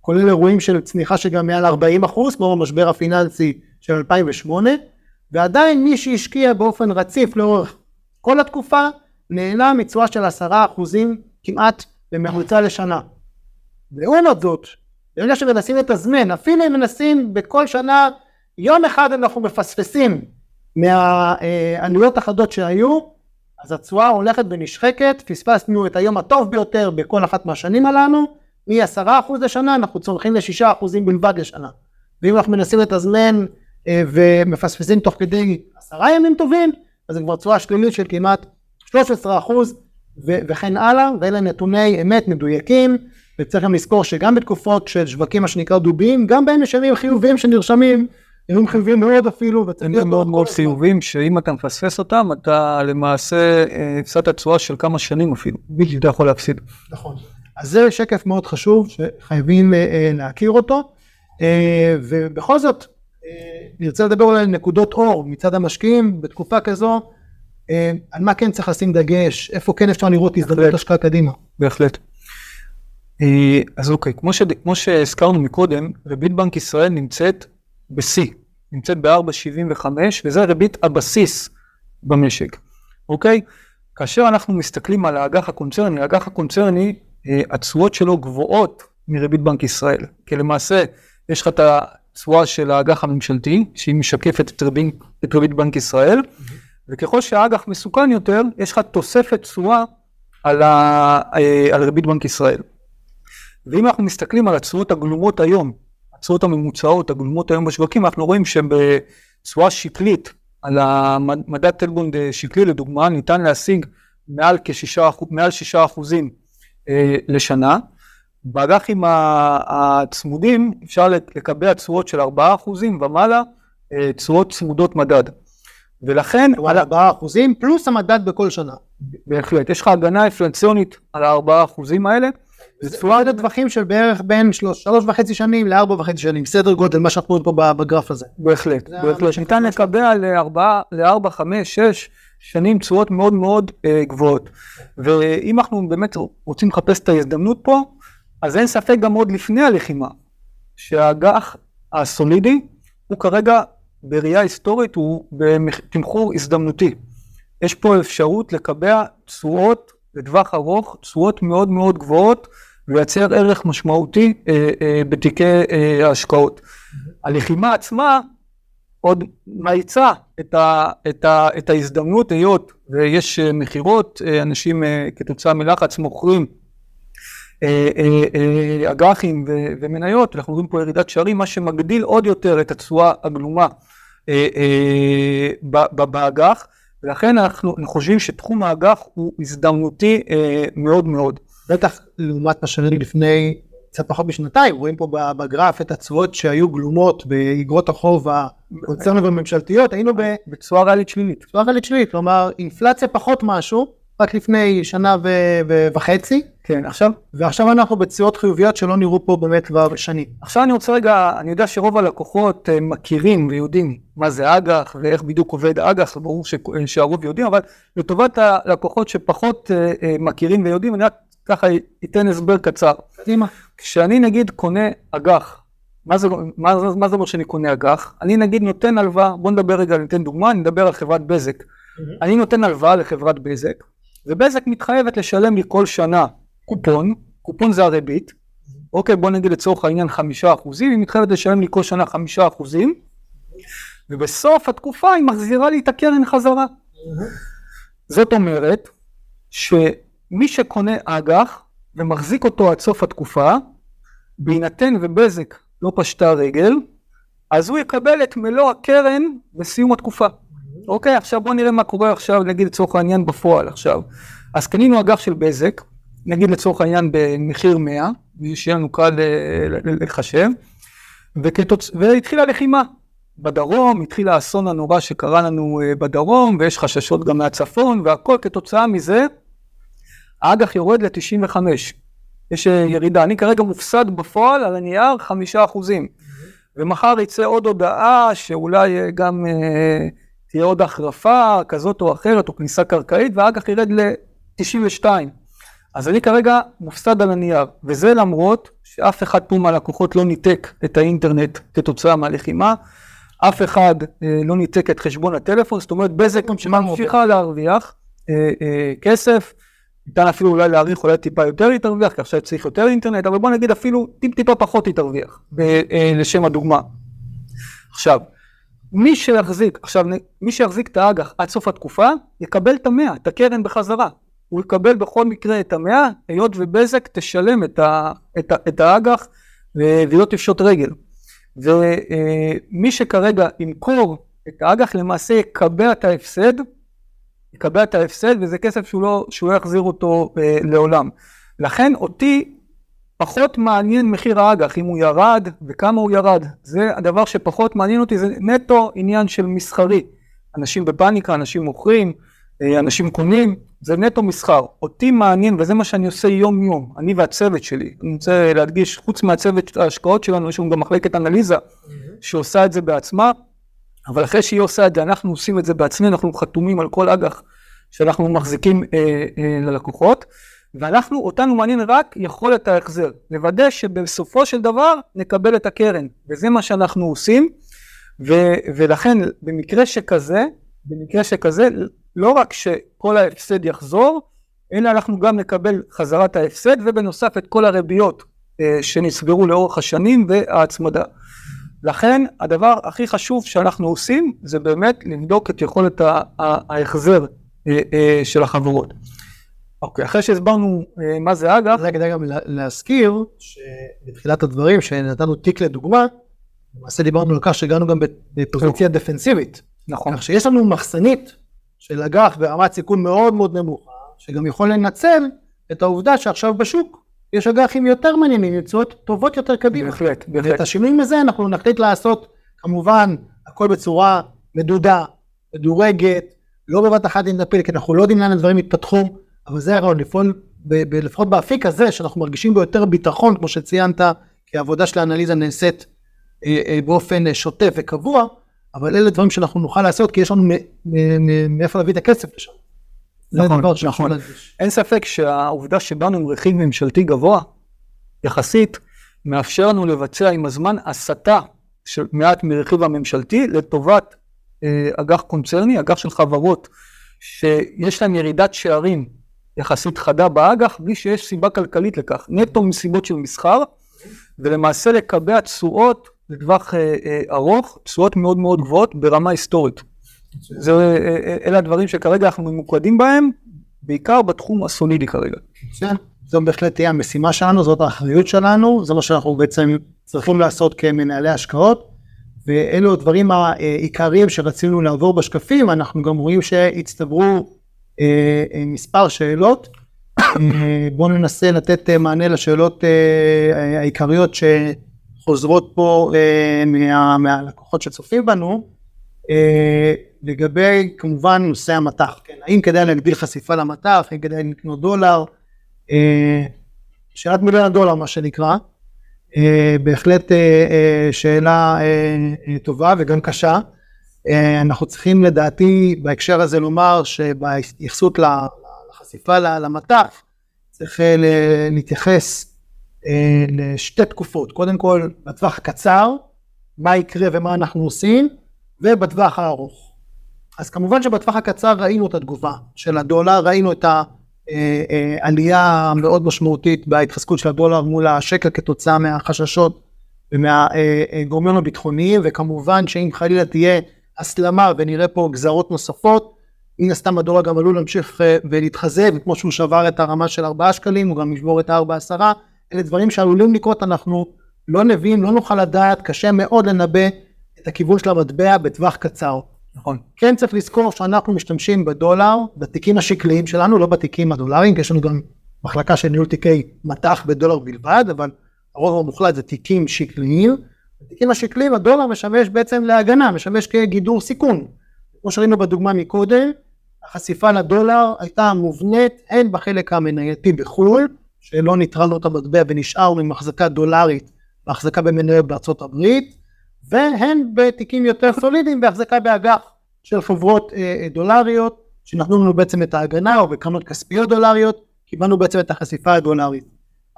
כולל אירועים של צניחה שגם מעל ארבעים אחוז, כמו המשבר הפיננסי של אלפיים ושמונה, ועדיין מי שהשקיע באופן רציף לאורך כל התקופה, נהנה מתשואה של עשרה אחוזים כמעט בממוצע לשנה. לעומת זאת, ברגע שמנסים לתזמן, אפילו אם מנסים בכל שנה, יום אחד אנחנו מפספסים מהעלויות החדות שהיו, אז התשואה הולכת ונשחקת, פספסנו את היום הטוב ביותר בכל אחת מהשנים הללו, מ-עשרה אחוז לשנה אנחנו צורכים ל-שישה אחוז בלבד לשנה. ואם אנחנו מנסים לתזמן ומפספסים תוך כדי עשרה ימים טובים, אז זה כבר תשואה שלילית של כמעט שלושה עשר אחוז וכן הלאה, ואלה נתוני אמת מדויקים, וצריך גם לזכור שגם בתקופות של שווקים מה שנקרא דובים, גם בהם יש ימים חיובים שנרשמים, ימים חיובים מאוד אפילו. הם מאוד מאוד חיובים שאם אתה מפספס אותם, אתה למעשה הפסדת תשואה של כמה שנים אפילו, בדיוק אתה יכול להפסיד. נכון. אז זה שקף מאוד חשוב שחייבים להכיר אותו, ובכל זאת, נרצה לדבר אולי על נקודות אור מצד המשקיעים בתקופה כזו, על מה כן צריך לשים דגש, איפה כן אפשר לראות הזדמנות השקעה קדימה. בהחלט. אז אוקיי, כמו ש, כמו שהזכרנו מקודם, ריבית בנק ישראל נמצאת ב-C, נמצאת ב-ארבע נקודה שבעים וחמש, וזה ריבית הבסיס במשק, אוקיי? כאשר אנחנו מסתכלים על האג"ח הקונצרני, האג"ח הקונצרני, התשואות שלו גבוהות מריבית בנק ישראל, כי למעשה יש לך את התשואה של האג"ח הממשלתי, שהיא משקפת את ריבית, את ריבית בנק ישראל, mm-hmm. וככל שהאג"ח מסוכן יותר, יש לך תוספת תשואה על, ה... על ריבית בנק ישראל. ואם אנחנו מסתכלים על התשואות הגלומות היום, התשואות הממוצעות, הגלומות היום בשווקים, אנחנו רואים שהן בתשואה שקלית, על המדד טלבונד שקלי לדוגמה, ניתן להשיג מעל כשישה אחוזים לשנה. באג"חים הצמודים אפשר לקבע תשואות של ארבעה אחוזים ומעלה, תשואות צמודות מדד. ולכן על ארבעה אחוזים פלוס המדד בכל שנה. בהחלט, יש לך הגנה אינפלציונית על הארבעה אחוזים האלה, זה תשואה עד הטווחים של בערך בין שלוש וחצי שנים לארבע וחצי שנים, סדר גודל, מה שאנחנו רואים פה בגרף הזה. בהחלט, בהחלט. ניתן לקבע לארבע, חמש, שש שנים תשואות מאוד מאוד גבוהות. ואם אנחנו באמת רוצים לחפש את ההזדמנות פה, אז אין ספק גם עוד לפני הלחימה, שהאג"ח הסולידי הוא כרגע בראייה היסטורית, הוא בתמחור הזדמנותי. יש פה אפשרות לקבע תשואות לטווח ארוך, תשואות מאוד מאוד גבוהות, ולייצר ערך משמעותי אה, אה, בתיקי ההשקעות. אה, הלחימה עצמה עוד מייצה את, ה, את, ה, את ההזדמנות, היות ויש מחירות, אנשים אה, כתוצאה מלחץ מוכרים אה, אה, אה, אג"חים ומניות, אנחנו רואים פה ירידת שערים, מה שמגדיל עוד יותר את התשואה הגלומה אה, אה, באג"ח, ולכן אנחנו חושבים שתחום האג"ח הוא הזדמנותי אה, מאוד מאוד. בטח לעומת מה שראינו לפני קצת פחות בשנתיים, רואים פה בגרף את התשואות שהיו גלומות באגרות החוב הקונצרניות והממשלתיות, היינו ב... בתשואה ריאלית שלילית. בתשואה ריאלית שלילית, כלומר אינפלציה פחות משהו, רק לפני שנה ו... ו... וחצי. כן, עכשיו. ועכשיו אנחנו בתשואות חיוביות שלא נראו פה באמת כבר שנים. עכשיו אני רוצה רגע, אני יודע שרוב הלקוחות מכירים ויודעים מה זה אג"ח ואיך בדיוק עובד אג"ח, ברור ש... שהרוב יודעים, אבל לטובת הלקוחות שפחות מכירים ויודעים, אני רק ככה ייתן הסבר קצר. קדימה. כשאני נגיד קונה אג"ח, מה זה, מה, מה זה אומר שאני קונה אג"ח? אני נגיד נותן הלוואה, בוא נדבר רגע, ניתן דוגמה, אני מדבר על חברת בזק. Mm-hmm. אני נותן הלוואה לחברת בזק, ובזק מתחייבת לשלם לי כל שנה קופון, קופון זה הריבית, אוקיי, בוא נגיד לצורך העניין חמישה אחוזים, היא מתחייבת לשלם לי כל שנה חמישה אחוזים, ובסוף התקופה היא מחזירה לי את הקרן חזרה. זאת אומרת, שמי שקונה אג"ח ומחזיק אותו עד סוף התקופה, בהינתן ובזק לא פשטה רגל, אז הוא יקבל את מלוא הקרן בסיום התקופה. אוקיי, עכשיו בוא נראה מה קורה עכשיו, נגיד לצורך העניין בפועל עכשיו. אז קנינו אג"ח של בזק, נגיד לצורך העניין במחיר מאה, שיהיה לנו קל לחשב, וכתוצ... והתחילה לחימה בדרום, התחיל האסון הנורא שקרה לנו בדרום, ויש חששות גם מהצפון, והכל כתוצאה מזה, האג"ח יורד ל-תשעים וחמש. יש ירידה, אני כרגע מופסד בפועל על הנייר חמישה אחוזים, ומחר יצא עוד הודעה שאולי גם תהיה עוד החרפה כזאת או אחרת, או כניסה קרקעית, והאג"ח ירד ל-תשעים ושתיים. אז אני כרגע מופסד על הנייר, וזה למרות שאף אחד פה מהלקוחות לא ניתק את האינטרנט כתוצאה מהלחימה, אף אחד אה, לא ניתק את חשבון הטלפון, זאת אומרת בזק ממשיכה להרוויח אה, אה, כסף, ניתן אפילו אולי להעריך אולי טיפה יותר להתרוויח, כך שצריך יותר אינטרנט, אבל בוא נגיד אפילו טיפ טיפה פחות להתרוויח, לשם הדוגמה. עכשיו, מי שיחזיק, עכשיו, מי שיחזיק את האג"ח עד סוף התקופה, יקבל את המאה, את הקרן בחזרה. הוא יקבל בכל מקרה את המאה, היות ובזק תשלם את, את, את האג"ח, ולא תפשוט רגל. ומי שכרגע ימכור את האג"ח, למעשה יקבל את ההפסד, יקבל את ההפסד, וזה כסף שהוא לא, שהוא לא יחזיר אותו אה, לעולם. לכן אותי פחות מעניין מחיר האג"ח, אם הוא ירד וכמה הוא ירד. זה הדבר שפחות מעניין אותי, זה נטו עניין של מסחרי. אנשים בפניקה, אנשים מוכרים, אה, אנשים קונים, זה נטו מסחר. אותי מעניין, וזה מה שאני עושה יום יום, אני והצוות שלי. אני רוצה להדגיש, חוץ מהצוות ההשקעות שלנו, יש לנו גם מחלקת אנליזה, שעושה את זה בעצמה. אבל אחרי שהיא עושה את זה, אנחנו עושים את זה בעצמנו, אנחנו חתומים על כל אג"ח שאנחנו מחזיקים אה, אה, ללקוחות, ואנחנו, אותנו מעניין רק יכולת ההחזר, לוודא שבסופו של דבר נקבל את הקרן, וזה מה שאנחנו עושים, ו- ולכן במקרה שכזה, במקרה שכזה, לא רק שכל ההפסד יחזור, אלא אנחנו גם נקבל חזרת ההפסד, ובנוסף את כל הריביות אה, שנצברו לאורך השנים וההצמדה. לכן הדבר הכי חשוב שאנחנו עושים זה באמת לבדוק את יכולת ההחזר של החברות. אוקיי, אחרי שהסברנו מה זה אג"ח, זה כדאי גם להזכיר שבתחילת הדברים שנתנו תיק לדוגמה, למעשה דיברנו על כך שהגענו גם בפרספקציה דפנסיבית. נכון. כך שיש לנו מחסנית של אג"ח ברמת סיכון מאוד מאוד נמוכה, שגם יכול לנצל את העובדה שעכשיו בשוק, יש אג"חים יותר מעניינים, יצואות טובות יותר קדימה. בהחלט, בהחלט. ואת השינויים הזה אנחנו נחליט לעשות, כמובן, הכל בצורה מדודה, מדורגת, לא בבת אחת נדפיל, כי אנחנו לא יודעים לאן הדברים יתפתחו, אבל זה הרעיון, לפעול, ב- ב- לפחות באפיק הזה, שאנחנו מרגישים בו יותר ביטחון, כמו שציינת, כי העבודה של האנליזה נעשית אה, אה, באופן שוטף וקבוע, אבל אלה דברים שאנחנו נוכל לעשות, כי יש לנו מאיפה מ- מ- מ- להביא את הכסף לשם. נכון, נכון. אין ספק שהעובדה שבאנו עם רכיב ממשלתי גבוה, יחסית, מאפשר לנו לבצע עם הזמן הסתה של מעט מרכיב הממשלתי לטובת אה, אג"ח קונצרני, אג"ח של חברות שיש להם ירידת שערים יחסית חדה באג"ח, בלי שיש סיבה כלכלית לכך, נטו מסיבות של מסחר, ולמעשה לקבע תשואות לטווח אה, אה, ארוך, תשואות מאוד מאוד גבוהות ברמה היסטורית. זה, אלה הדברים שכרגע אנחנו ממוקדים בהם, בעיקר בתחום הסולידי כרגע. זו בהחלט תהיה המשימה שלנו, זאת האחריות שלנו, זה מה שאנחנו בעצם צריכים לעשות כמנהלי השקעות, ואלו הדברים העיקריים שרצינו לעבור בשקפים, אנחנו גם רואים שהצטברו מספר שאלות, בואו ננסה לתת מענה לשאלות העיקריות שחוזרות פה מהלקוחות שצופים בנו, לגבי כמובן נושא המטח, כן? האם כדאי להגדיל חשיפה למטח, האם כדאי לקנות דולר, שאלת מיליון הדולר מה שנקרא, בהחלט שאלה טובה וגם קשה, אנחנו צריכים לדעתי בהקשר הזה לומר שביחסות לחשיפה למטח, צריך להתייחס לשתי תקופות, קודם כל בטווח הקצר, מה יקרה ומה אנחנו עושים, ובטווח הארוך. אז כמובן שבטווח הקצר ראינו את התגובה של הדולר, ראינו את העלייה המאוד משמעותית בהתחזקות של הדולר מול השקל כתוצאה מהחששות ומהגורמים הביטחוניים, וכמובן שאם חלילה תהיה הסלמה ונראה פה גזרות נוספות, מן הסתם הדולר גם עלול להמשיך ולהתחזק, וכמו שהוא שבר את הרמה של ארבעה שקלים, הוא גם ישבור את הארבע עשרה, אלה דברים שעלולים לקרות, אנחנו לא נביאים, לא נוכל לדעת, קשה מאוד לנבא, את הכיוון של המטבע בטווח קצר. נכון. כן צריך לזכור שאנחנו משתמשים בדולר, בתיקים השקליים שלנו, לא בתיקים הדולרים, כי יש לנו גם מחלקה של ניהול תיקי מטח בדולר בלבד, אבל הרוב המוחלט זה תיקים שקליים. בתיקים השקליים הדולר משמש בעצם להגנה, משמש כגידור סיכון. כמו שראינו בדוגמה מקודם, החשיפה לדולר הייתה מובנית, הן בחלק המנייתי בחו"ל, שלא ניטרלנו את המטבע ונשאר ממחזקה דולרית, להחזקה במניות בארצות הברית, והן בתיקים יותר סולידיים בהחזקה באג"ח של חברות דולריות, שנתנו לנו בעצם את ההגנה, או בקרנות כספיות דולריות, קיבלנו בעצם את החשיפה הדולרית.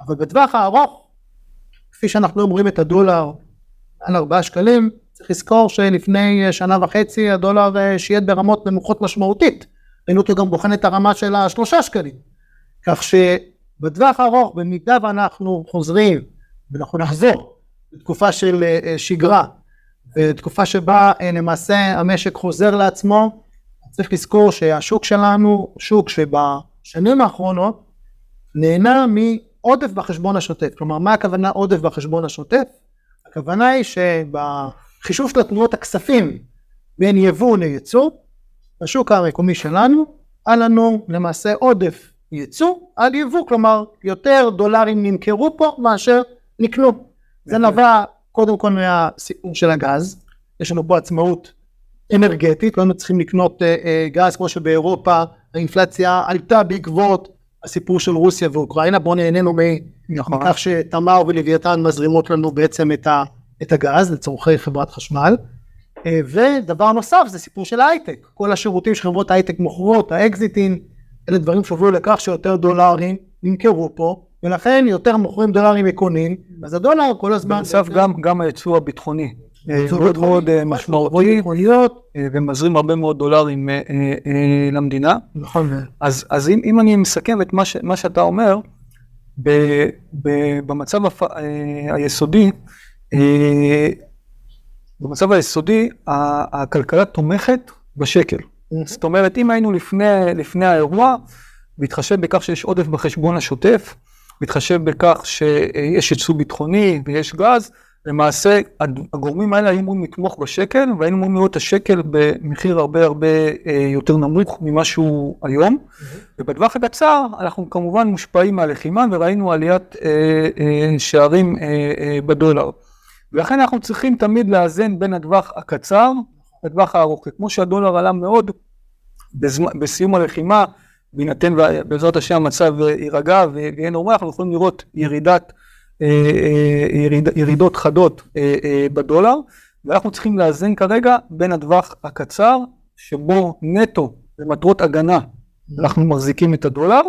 אבל בטווח הארוך, כפי שאנחנו אומרים את הדולר על ארבעה שקלים, צריך לזכור שלפני שנה וחצי הדולר שיית ברמות נמוכות משמעותית, ראינו אותו גם בוחן את הרמה של השלושה שקלים. כך שבטווח ארוך, במידה ואנחנו חוזרים, ואנחנו נחזור בתקופה של שגרה, בתקופה שבה למעשה המשק חוזר לעצמו, צריך לזכור שהשוק שלנו הוא שוק שבשנים האחרונות נהנה מעודף בחשבון השוטף. כלומר, מה הכוונה עודף בחשבון השוטף? הכוונה היא שבחישוב של תנועות הכספים בין יבוא ליצוא, השוק המקומי שלנו, היה לנו למעשה עודף יצוא על יבוא, כלומר יותר דולרים נמכרו פה מאשר נקנו. זה נבע קודם כל מהסיפור של הגז, יש לנו פה עצמאות אנרגטית, לא צריכים לקנות גז כמו שבאירופה האינפלציה עלתה בעקבות הסיפור של רוסיה ואוקראינה. בואו נהנינו מכך שתמר ולוויתן מזרימות לנו בעצם את הגז לצורכי חברת חשמל. ודבר נוסף זה סיפור של הייטק, כל השירותים שחברות הייטק מוכרות, האקזיטים, אלה דברים שהובילו לכך שיותר דולרים נמכרו פה, ולכן יותר מוכרים דולרים מקונים, אז הדולר כל הזמן... בנוסף גם היצוא הביטחוני. מאוד מאוד משמעותי, ומזרים הרבה מאוד דולרים למדינה. נכון. אז אם אני מסכם את מה שאתה אומר, במצב היסודי, במצב היסודי, הכלכלה תומכת בשקל. זאת אומרת, אם היינו לפני האירוע, בהתחשב בכך שיש עודף בחשבון השוטף, בהתחשב בכך שיש יצוא ביטחוני ויש גז, למעשה הגורמים האלה היו אמורים לתמוך בשקל, והיינו אמורים לראות את השקל במחיר הרבה הרבה יותר נמוך ממה שהוא היום, ובטווח הקצר אנחנו כמובן מושפעים מהלחימה, וראינו עליית שערים בדולר. ולכן אנחנו צריכים תמיד לאזן בין הטווח הקצר לטווח הארוך. כמו שהדולר עלה מאוד בסיום הלחימה, בינתן בעזרת השם המצב יירגע ויהיה נורמלי, אנחנו יכולים לראות ירידת, ירידות חדות בדולר, ואנחנו צריכים לאזן כרגע בין הטווח הקצר, שבו נטו למטרות הגנה אנחנו מחזיקים את הדולר,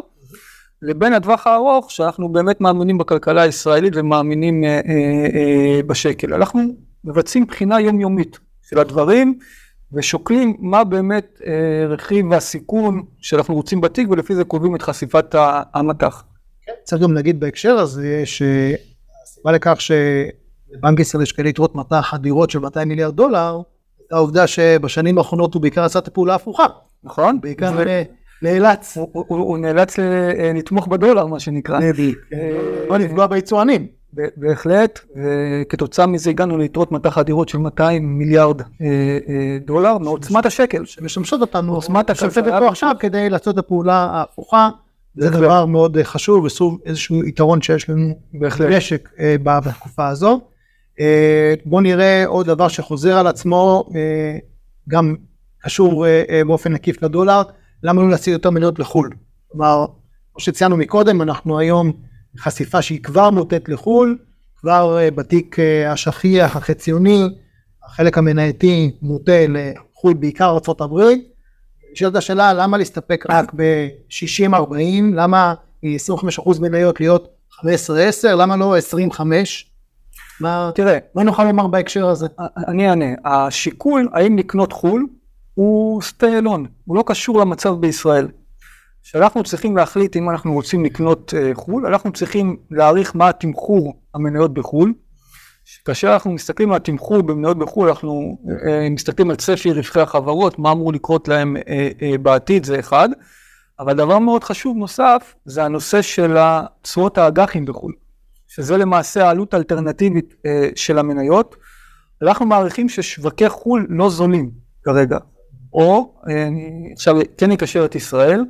לבין הטווח הארוך שאנחנו באמת מאמינים בכלכלה הישראלית ומאמינים אה, אה, בשקל. אנחנו מבצעים בחינה יומיומית של הדברים ושוקלים מה באמת אה, רכיב הסיכון שאנחנו רוצים בתיק, ולפי זה קובעים את חשיפת המתח. צריך גם להגיד בהקשר הזה שהסיבה לכך שבנק ישראל יש כאלה יתרות מטח אדירות של מאתיים מיליארד דולר, העובדה שבשנים האחרונות הוא בעיקר עשה את הפעולה הפוכה. נכון? בעיקר... ו... נאלץ. הוא נאלץ לתמוך בדולר, מה שנקרא. נדיק. לא נפגע ביצואנים. בהחלט, וכתוצאה מזה הגענו ליתרות מטח אדירות של מאתיים מיליארד דולר, מעוצמת השקל. שמשמשות אותנו, עוצמת השקל פה עכשיו, כדי לעשות את הפעולה ההפוכה, זה דבר מאוד חשוב, וסוב איזשהו יתרון שיש לנו במשק בתקופה הזו. בואו נראה עוד דבר שחוזר על עצמו, גם קשור באופן עקיף לדולר, למה לא להציע יותר מניות לחול? כלומר, כמו שציינו מקודם, אנחנו היום חשיפה שהיא כבר מוטט לחול, כבר בתיק השכיח, החציוני, החלק המנייתי מוטה לחול, בעיקר ארצות הברית. שאלת השאלה, למה להסתפק רק ב-שישים ארבעים? למה עשרים וחמישה אחוז מניות להיות חמש עשרה עשר? למה לא עשרים וחמש? תראה, מה נוכל לומר בהקשר הזה? אני אענה, השיקול, האם לקנות חול, הוא סטיילון, הוא לא קשור למצב בישראל. כשאנחנו צריכים להחליט אם אנחנו רוצים לקנות חול, אנחנו צריכים להעריך מה התמחור המניות בחול. כאשר אנחנו מסתכלים על התמחור במניות בחול, אנחנו מסתכלים על צפי רווחי החברות, מה אמור לקרות להם בעתיד, זה אחד. אבל דבר מאוד חשוב נוסף, זה הנושא של תשואות האג"חים בחול, שזה למעשה העלות האלטרנטיבית של המניות. אנחנו מעריכים ששווקי חול לא זולים כרגע. או, עכשיו כן נקשר את ישראל,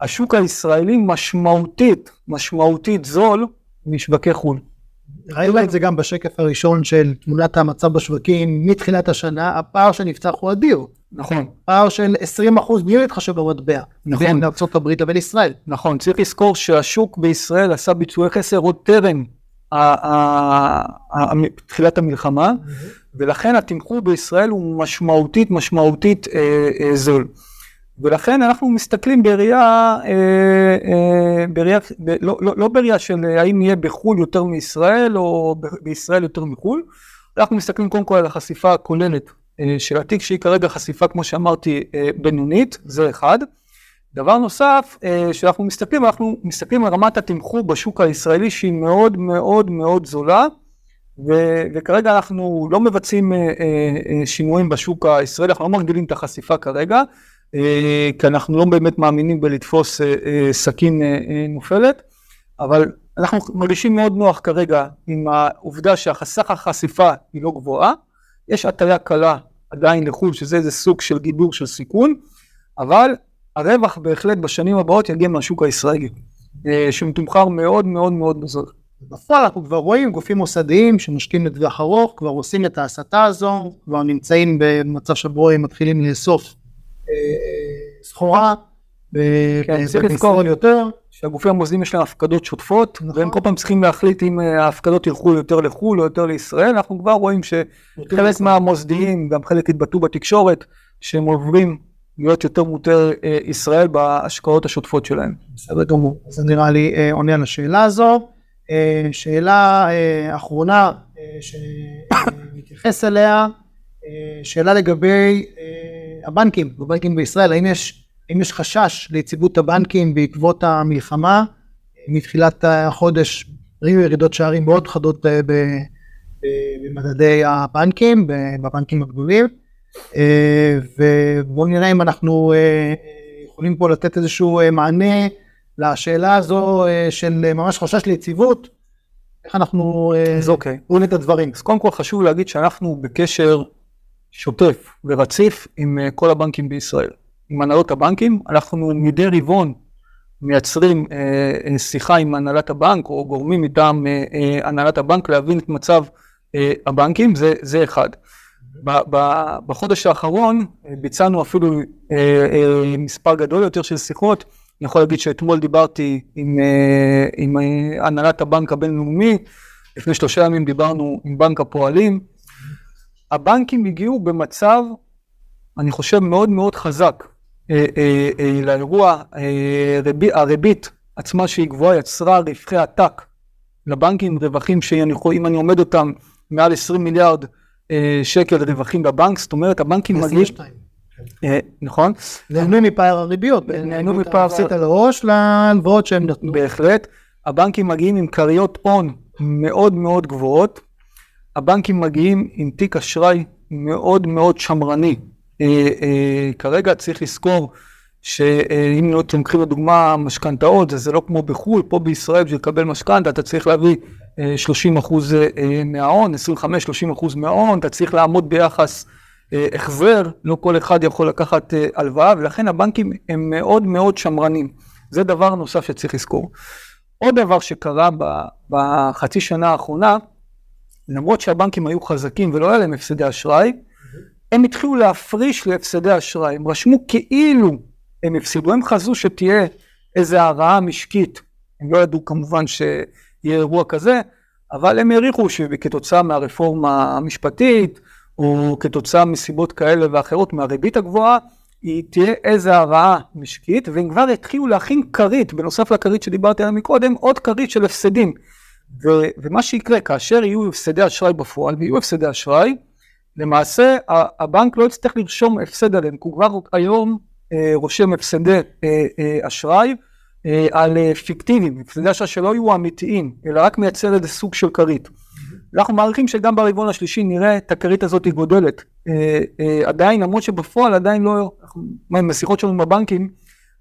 השוק הישראלי משמעותית, משמעותית זול משווקי חול. ראינו את זה גם בשקף הראשון של תמונת המצב בשווקים מתחילת השנה, הפער שנפצח הוא אדיר. נכון. פער של עשרים אחוז בלי להתחשב במטבע. נכון. בין ארצות הברית לבין ישראל. נכון, צריך לזכור שהשוק בישראל עשה ביצועי חסר עוד טרם תחילת המלחמה, ולכן התמחור בישראל הוא משמעותית, משמעותית אה, אה, זול. ולכן אנחנו מסתכלים בראייה, אה, אה, בראייה ב, לא, לא, לא בראייה של האם יהיה בחול יותר מישראל או ב, בישראל יותר מחול, אנחנו מסתכלים קודם כל על החשיפה הכוללת אה, של התיק, שהיא כרגע חשיפה, כמו שאמרתי, אה, בינונית, זה אחד. דבר נוסף, שאנחנו מסתכלים, אנחנו מסתכלים על רמת התמחור בשוק הישראלי שהיא מאוד מאוד מאוד זולה, וכרגע אנחנו לא מבצעים שינויים בשוק הישראלי, אנחנו לא מגדילים את החשיפה כרגע, כי אנחנו לא באמת מאמינים בלתפוס סכין נופלת, אבל אנחנו מרגישים מאוד נוח כרגע עם העובדה שהסך החשיפה היא לא גבוהה, יש הטיה קלה עדיין לחול, שזה איזה סוג של גידור של סיכון, אבל הרווח בהחלט בשנים הבאות יגיע מהשוק הישראלי, שמתומחר מאוד מאוד מאוד בזול. בפועל אנחנו כבר רואים גופים מוסדיים שמשקיעים לטווח ארוך, כבר עושים את ההסטה הזו, כבר נמצאים במצב שבו הם מתחילים לאסוף סחורה, צריך לזכור יותר שהגופים המוסדיים יש להם הפקדות שוטפות, והם כל פעם צריכים להחליט אם ההפקדות ילכו יותר לחול או יותר לישראל. אנחנו כבר רואים שחלק מהמוסדיים, גם חלק התבטאו בתקשורת, שהם עוברים להיות יותר מותר ישראל בהשקעות השוטפות שלהם. בסדר גמור, זה נראה לי עונה על השאלה הזו. שאלה אחרונה שמתייחס אליה, שאלה לגבי הבנקים, הבנקים בישראל, האם יש אם יש חשש ליציבות הבנקים בעקבות המלחמה, מתחילת החודש ראינו ירידות שערים מאוד חדות במדדי הבנקים, בבנקים הגדולים, ובואו נראה אם אנחנו יכולים פה לתת איזשהו מענה לשאלה הזו של ממש חשש ליציבות, איך אנחנו רואים את הדברים. אז קודם כל חשוב להגיד שאנחנו בקשר שוטף ורציף עם כל הבנקים בישראל. עם הנהלות הבנקים, אנחנו מדי רבעון מייצרים אה, שיחה עם הנהלת הבנק, או גורמים מטעם אה, אה, הנהלת הבנק להבין את מצב אה, הבנקים, זה, זה אחד. ב, ב, בחודש האחרון ביצענו אפילו אה, אה, מספר גדול יותר של שיחות, אני יכול להגיד שאתמול דיברתי עם, אה, עם אה, הנהלת הבנק הבינלאומי, לפני שלושה ימים דיברנו עם בנק הפועלים, הבנקים הגיעו במצב, אני חושב מאוד מאוד חזק, לאירוע הריבית עצמה שהיא גבוהה יצרה רווחי עתק לבנקים, רווחים שאם אני עומד אותם מעל עשרים מיליארד שקל רווחים בבנק, זאת אומרת הבנקים מגיעים... נכון? נהנו מפער הריביות, נהנו מפער הפסית על הראש להלוואות שהם נתנו. בהחלט, הבנקים מגיעים עם קריות הון מאוד מאוד גבוהות, הבנקים מגיעים עם תיק אשראי מאוד מאוד שמרני. כרגע צריך לזכור שאם לא תומכים לדוגמה משכנתאות, זה לא כמו בחו"ל, פה בישראל בשביל לקבל משכנתא, אתה צריך להביא שלושים אחוז מההון, עשרים וחמש שלושים אחוז מההון, אתה צריך לעמוד ביחס החזר, לא כל אחד יכול לקחת הלוואה, ולכן הבנקים הם מאוד מאוד שמרנים. זה דבר נוסף שצריך לזכור. עוד דבר שקרה בחצי שנה האחרונה, למרות שהבנקים היו חזקים ולא היה להם הפסדי אשראי, הם התחילו להפריש להפסדי אשראי, הם רשמו כאילו הם הפסידו, הם חזו שתהיה איזו הרעה משקית, הם לא ידעו כמובן שיהיה אירוע כזה, אבל הם העריכו שכתוצאה מהרפורמה המשפטית, או כתוצאה מסיבות כאלה ואחרות מהריבית הגבוהה, היא תהיה איזו הרעה משקית, והם כבר התחילו להכין קרית, בנוסף לקרית שדיברתי עליה מקודם, עוד קרית של הפסדים, ו- ומה שיקרה כאשר יהיו הפסדי אשראי בפועל, ויהיו הפסדי אשראי, למעשה הבנק לא יצטרך לרשום הפסד עליהם, כי הוא כבר היום רושם הפסדי אשראי על פיקטיביים, הפסדי אשראי שלא יהיו אמיתיים, אלא רק מייצר איזה סוג של קרית. אנחנו מעריכים שגם ברבעון השלישי נראה את הקרית הזאת היא גודלת, עדיין, למרות שבפועל עדיין לא, משיחות שלנו עם הבנקים,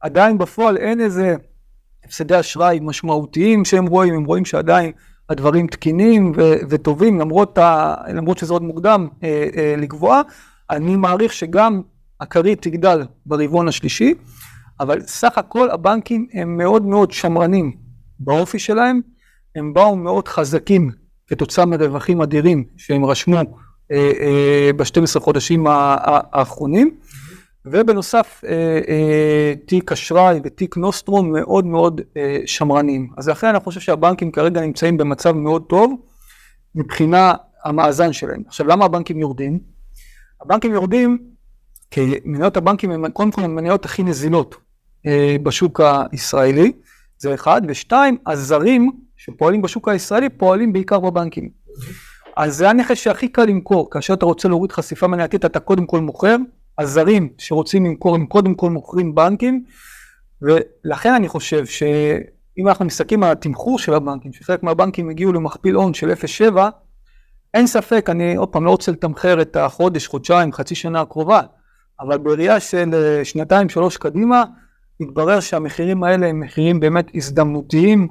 עדיין בפועל אין איזה הפסדי אשראי משמעותיים שהם רואים, הם רואים שעדיין, הדברים תקינים וטובים, למרות, ה- למרות שזה עוד מוקדם אה, אה, לגבוה, אני מעריך שגם הקרית תגדל ברבעון השלישי, אבל סך הכל הבנקים הם מאוד מאוד שמרנים באופי שלהם, הם באו מאוד חזקים כתוצאה מרווחים אדירים שהם רשמו אה, אה, ב-שנים עשר חודשים האחרונים, ובנוסף אה, אה, תיק אשראי ותיק נוסטרום מאוד מאוד אה, שמרנים. אז לכן אני חושב שהבנקים כרגע נמצאים במצב מאוד טוב מבחינה המאזן שלהם. עכשיו למה הבנקים יורדים? הבנקים יורדים כי מניות הבנקים הם קודם כל המניות הכי נזילות אה, בשוק הישראלי, זה אחד, ושתיים, הזרים שפועלים בשוק הישראלי פועלים בעיקר בבנקים. אז זה הנכס שהכי קל למכור, כאשר אתה רוצה להוריד חשיפה מנייתית אתה קודם כל מוכר, הזרים שרוצים למכור הם קודם כל מוכרים בנקים, ולכן אני חושב שאם אנחנו מסתכלים על התמחור של הבנקים, שחלק מהבנקים הגיעו למכפיל הון של אפס נקודה שבע, אין ספק, אני עוד פעם לא רוצה לתמחר את החודש, חודשיים, חצי שנה הקרובה, אבל בראייה של שנתיים, שלוש קדימה, מתברר שהמחירים האלה הם מחירים באמת הזדמנותיים.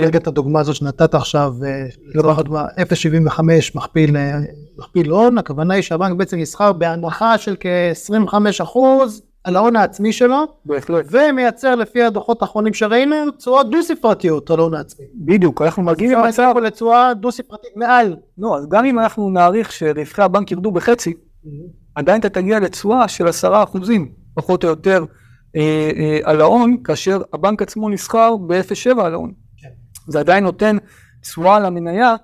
רגע את הדוגמה הזאת שנתת עכשיו, אפס נקודה שבעים וחמש מכפיל הון, הכוונה היא שהבנק בעצם יסחר בהנחה של כ-עשרים וחמישה אחוז על ההון העצמי שלו, ומייצר לפי הדוחות האחרונים שראינו, תשואות דו-ספרתיות על ההון העצמי. בדיוק, אנחנו מגיעים לתשואה דו-ספרתית מעל. לא, אז גם אם אנחנו נעריך שרווחי הבנק ירדו בחצי, עדיין אתה תגיע לתשואה של עשרה אחוז פחות או יותר, על ההון, כאשר הבנק עצמו נסחר ב-אפס נקודה שבע על ההון. זה עדיין נותן תשואה למניה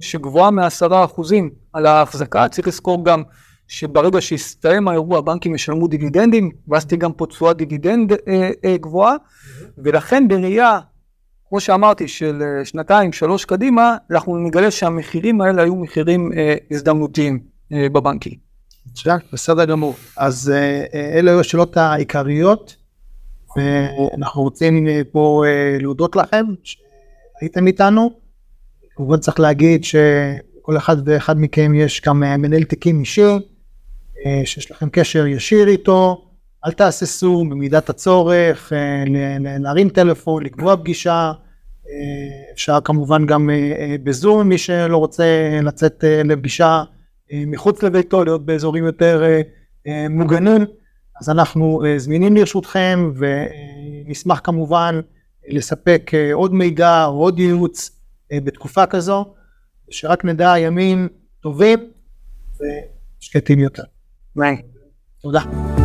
שגבוהה מ-עשרה אחוז על ההחזקה. צריך לזכור גם שברגע שיסתיים האירוע, הבנקים ישלמו דיבידנדים, ואז תהיה גם פה תשואה דיבידנד גבוהה, ולכן בראייה, כמו שאמרתי, של שנתיים, שלוש קדימה, אנחנו נגלה שהמחירים האלה היו מחירים הזדמנותיים בבנקים. בסדר גמור. אז אלה היו השאלות העיקריות, ואנחנו רוצים פה להודות לכם שהייתם איתנו. כמובן צריך להגיד שכל אחד ואחד מכם יש גם מנהל תיקים ישיר, שיש לכם קשר ישיר איתו, אל תהססו במידת הצורך, להרים טלפון, לקבוע פגישה, אפשר כמובן גם בזום, מי שלא רוצה לצאת לפגישה, מחוץ לביתו, להיות באזורים יותר מוגנים, אז אנחנו זמינים לרשותכם, ונשמח כמובן לספק עוד מידע או עוד ייעוץ בתקופה כזו, שרק נדע ימים טובים ושקטים יותר. תודה.